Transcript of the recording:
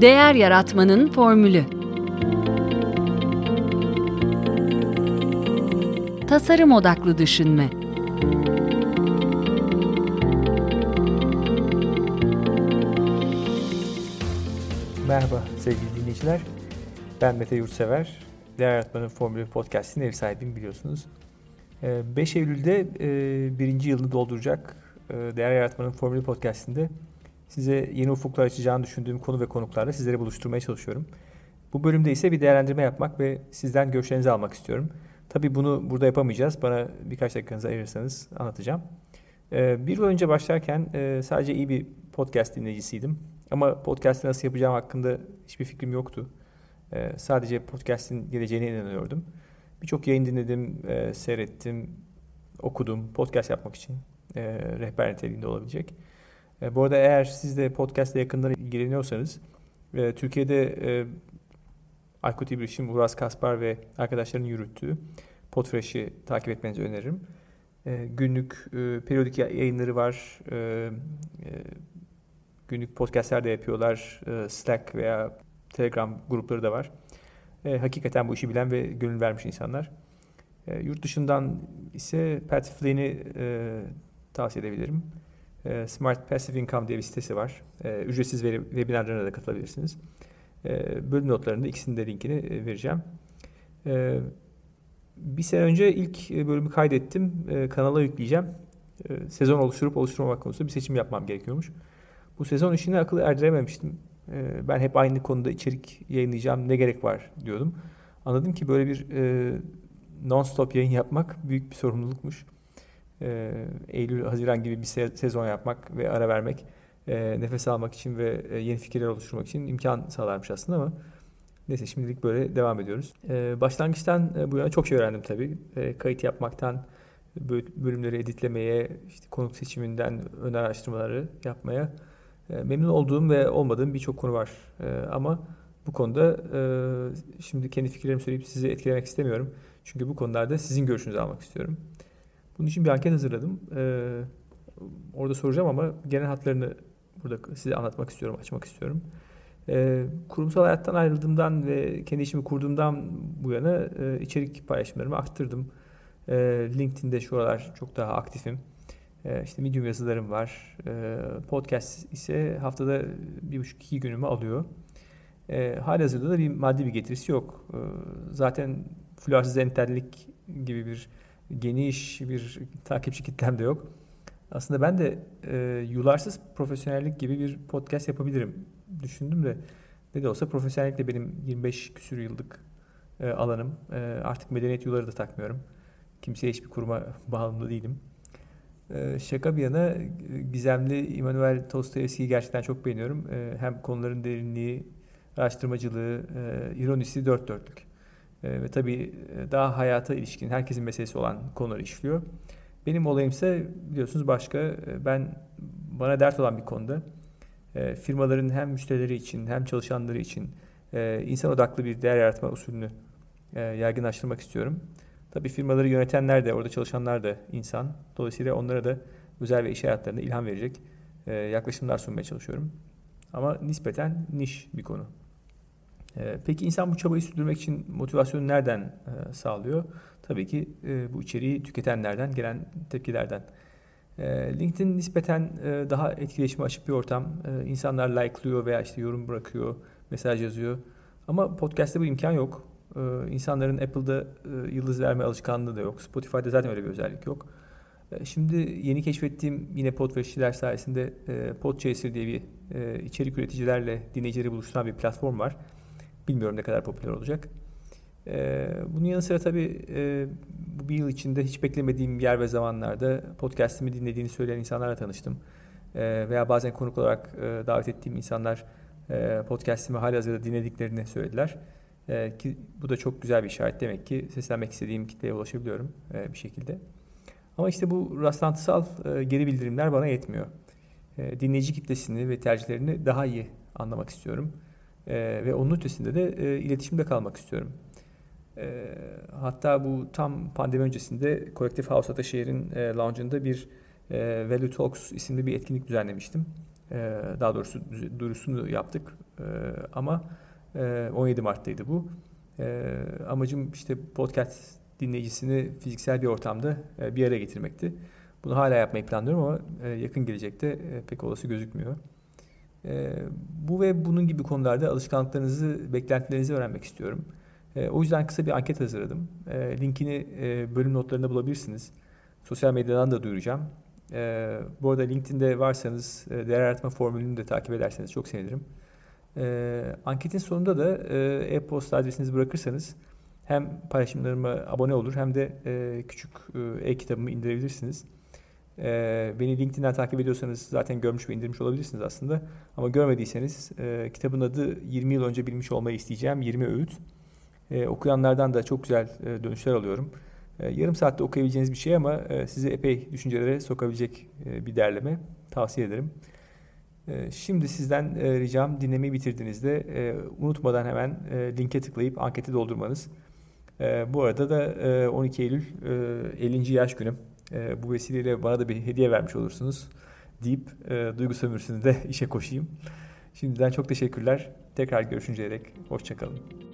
Değer Yaratmanın Formülü. Tasarım odaklı düşünme. Merhaba sevgili dinleyiciler. Ben Mete Yurtsever. Değer Yaratmanın Formülü podcast'inin ev sahibiyim, biliyorsunuz. 5 Eylül'de 1. yılını dolduracak Değer Yaratmanın Formülü podcast'inde size yeni ufuklar açacağını düşündüğüm konu ve konuklarla sizleri buluşturmaya çalışıyorum. Bu bölümde ise bir değerlendirme yapmak ve sizden görüşlerinizi almak istiyorum. Tabii bunu burada yapamayacağız. Bana birkaç dakikanızı ayırırsanız anlatacağım. Bir yıl önce başlarken sadece iyi bir podcast dinleyicisiydim. Ama podcast'ı nasıl yapacağım hakkında hiçbir fikrim yoktu. Sadece podcast'in geleceğine inanıyordum. Birçok yayın dinledim, seyrettim, okudum podcast yapmak için rehber niteliğinde olabilecek. Bu arada eğer siz de podcast ile yakından ilgileniyorsanız Türkiye'de Aykut İbrişim, Buraz Kaspar ve arkadaşlarının yürüttüğü Podverse'i takip etmenizi öneririm. Günlük periyodik yayınları var. Günlük podcastler de yapıyorlar. Slack veya Telegram grupları da var. Hakikaten bu işi bilen ve gönül vermiş insanlar. Yurt dışından ise Pat Flynn'i tavsiye edebilirim. Smart Passive Income diye bir sitesi var. Ücretsiz webinarlarına da katılabilirsiniz. Bölüm notlarında ikisinin de linkini vereceğim. Bir sene önce ilk bölümü kaydettim. Kanala yükleyeceğim. Sezon oluşturup oluşturmamak konusunda bir seçim yapmam gerekiyormuş. Bu sezon işini akıl erdirememiştim. Ben hep aynı konuda içerik yayınlayacağım, ne gerek var diyordum. Anladım ki böyle bir non-stop yayın yapmak büyük bir sorumlulukmuş. Eylül, Haziran gibi bir sezon yapmak ve ara vermek, nefes almak için ve yeni fikirler oluşturmak için imkan sağlarmış aslında ama neyse şimdilik böyle devam ediyoruz. Başlangıçtan bu yana çok şey öğrendim tabii. Kayıt yapmaktan, bölümleri editlemeye, konuk seçiminden ön araştırmaları yapmaya memnun olduğum ve olmadığım birçok konu var. Ama bu konuda şimdi kendi fikirlerimi söyleyip sizi etkilemek istemiyorum. Çünkü bu konularda sizin görüşünüzü almak istiyorum. Bunun için bir anket hazırladım. Orada soracağım ama genel hatlarını burada size anlatmak istiyorum, açmak istiyorum. Kurumsal hayattan ayrıldığımdan ve kendi işimi kurduğumdan bu yana içerik paylaşımlarımı arttırdım. LinkedIn'de şu aralar çok daha aktifim. Medium yazılarım var. Podcast ise haftada 1,5-2 günümü alıyor. Halihazırda da bir maddi bir getirisi yok. Zaten flüarsız entellik gibi bir geniş bir takipçi kitlem de yok. Aslında ben de yularsız profesyonellik gibi bir podcast yapabilirim. Düşündüm de ne de olsa profesyonellik de benim 25 küsur yıllık alanım. Artık medeniyet yuları da takmıyorum. Kimseye hiçbir kuruma bağımlı değilim. Şaka bir yana gizemli İmmanuel Tostoyevski'yi gerçekten çok beğeniyorum. Hem konuların derinliği, araştırmacılığı, ironisi dört dörtlük. Ve tabii daha hayata ilişkin, herkesin meselesi olan konuları işliyor. Benim olayım ise biliyorsunuz başka. Bana dert olan bir konuda firmaların hem müşterileri için hem çalışanları için insan odaklı bir değer yaratma usulünü yaygınlaştırmak istiyorum. Tabii firmaları yönetenler de, orada çalışanlar da insan. Dolayısıyla onlara da özel ve iş hayatlarında ilham verecek yaklaşımlar sunmaya çalışıyorum. Ama nispeten niş bir konu. Peki insan bu çabayı sürdürmek için motivasyonu nereden sağlıyor? Tabii ki bu içeriği tüketenlerden, gelen tepkilerden. LinkedIn nispeten daha etkileşime açık bir ortam. İnsanlar like'lıyor veya yorum bırakıyor, mesaj yazıyor. Ama podcast'te bu imkan yok. İnsanların Apple'da yıldız verme alışkanlığı da yok. Spotify'da zaten öyle bir özellik yok. Şimdi yeni keşfettiğim yine Podverse'ler sayesinde Podchaser diye bir içerik üreticilerle dinleyicileri buluşturan bir platform var. Bilmiyorum ne kadar popüler olacak. Bunun yanı sıra tabii bu bir yıl içinde hiç beklemediğim yer ve zamanlarda podcast'imi dinlediğini söyleyen insanlarla tanıştım. Veya bazen konuk olarak davet ettiğim insanlar podcast'imi halihazırda dinlediklerini söylediler. Ki bu da çok güzel bir işaret, demek ki seslenmek istediğim kitleye ulaşabiliyorum bir şekilde. Ama bu rastlantısal geri bildirimler bana yetmiyor. Dinleyici kitlesini ve tercihlerini daha iyi anlamak istiyorum. Ve onun ötesinde de iletişimde kalmak istiyorum. Hatta bu tam pandemi öncesinde Kolektif House Ataşehir'in lounge'ında bir Value Talks isimli bir etkinlik düzenlemiştim. Daha doğrusu duyurusunu yaptık. Ama 17 Mart'taydı bu. Amacım işte podcast dinleyicisini fiziksel bir ortamda bir araya getirmekti. Bunu hala yapmayı planlıyorum ama yakın gelecekte pek olası gözükmüyor. Bu ve bunun gibi konularda alışkanlıklarınızı, beklentilerinizi öğrenmek istiyorum. O yüzden kısa bir anket hazırladım. Linkini bölüm notlarında bulabilirsiniz. Sosyal medyadan da duyuracağım. Bu arada LinkedIn'de varsanız değer yaratma formülünü de takip ederseniz çok sevinirim. Anketin sonunda da e-posta adresinizi bırakırsanız hem paylaşımlarıma abone olur hem de küçük e-kitabımı indirebilirsiniz. Beni LinkedIn'den takip ediyorsanız zaten görmüş ve indirmiş olabilirsiniz aslında. Ama görmediyseniz kitabın adı 20 yıl önce bilmiş olmayı isteyeceğim 20 öğüt. Okuyanlardan da çok güzel dönüşler alıyorum. Yarım saatte okuyabileceğiniz bir şey ama sizi epey düşüncelere sokabilecek bir derleme tavsiye ederim. Şimdi sizden ricam dinlemeyi bitirdiğinizde unutmadan hemen linke tıklayıp anketi doldurmanız. Bu arada da 12 Eylül 50. yaş günüm. Bu vesileyle bana da bir hediye vermiş olursunuz deyip duygu sömürüsünü de işe koşayım. Şimdiden çok teşekkürler. Tekrar görüşünceye dek hoşça kalın.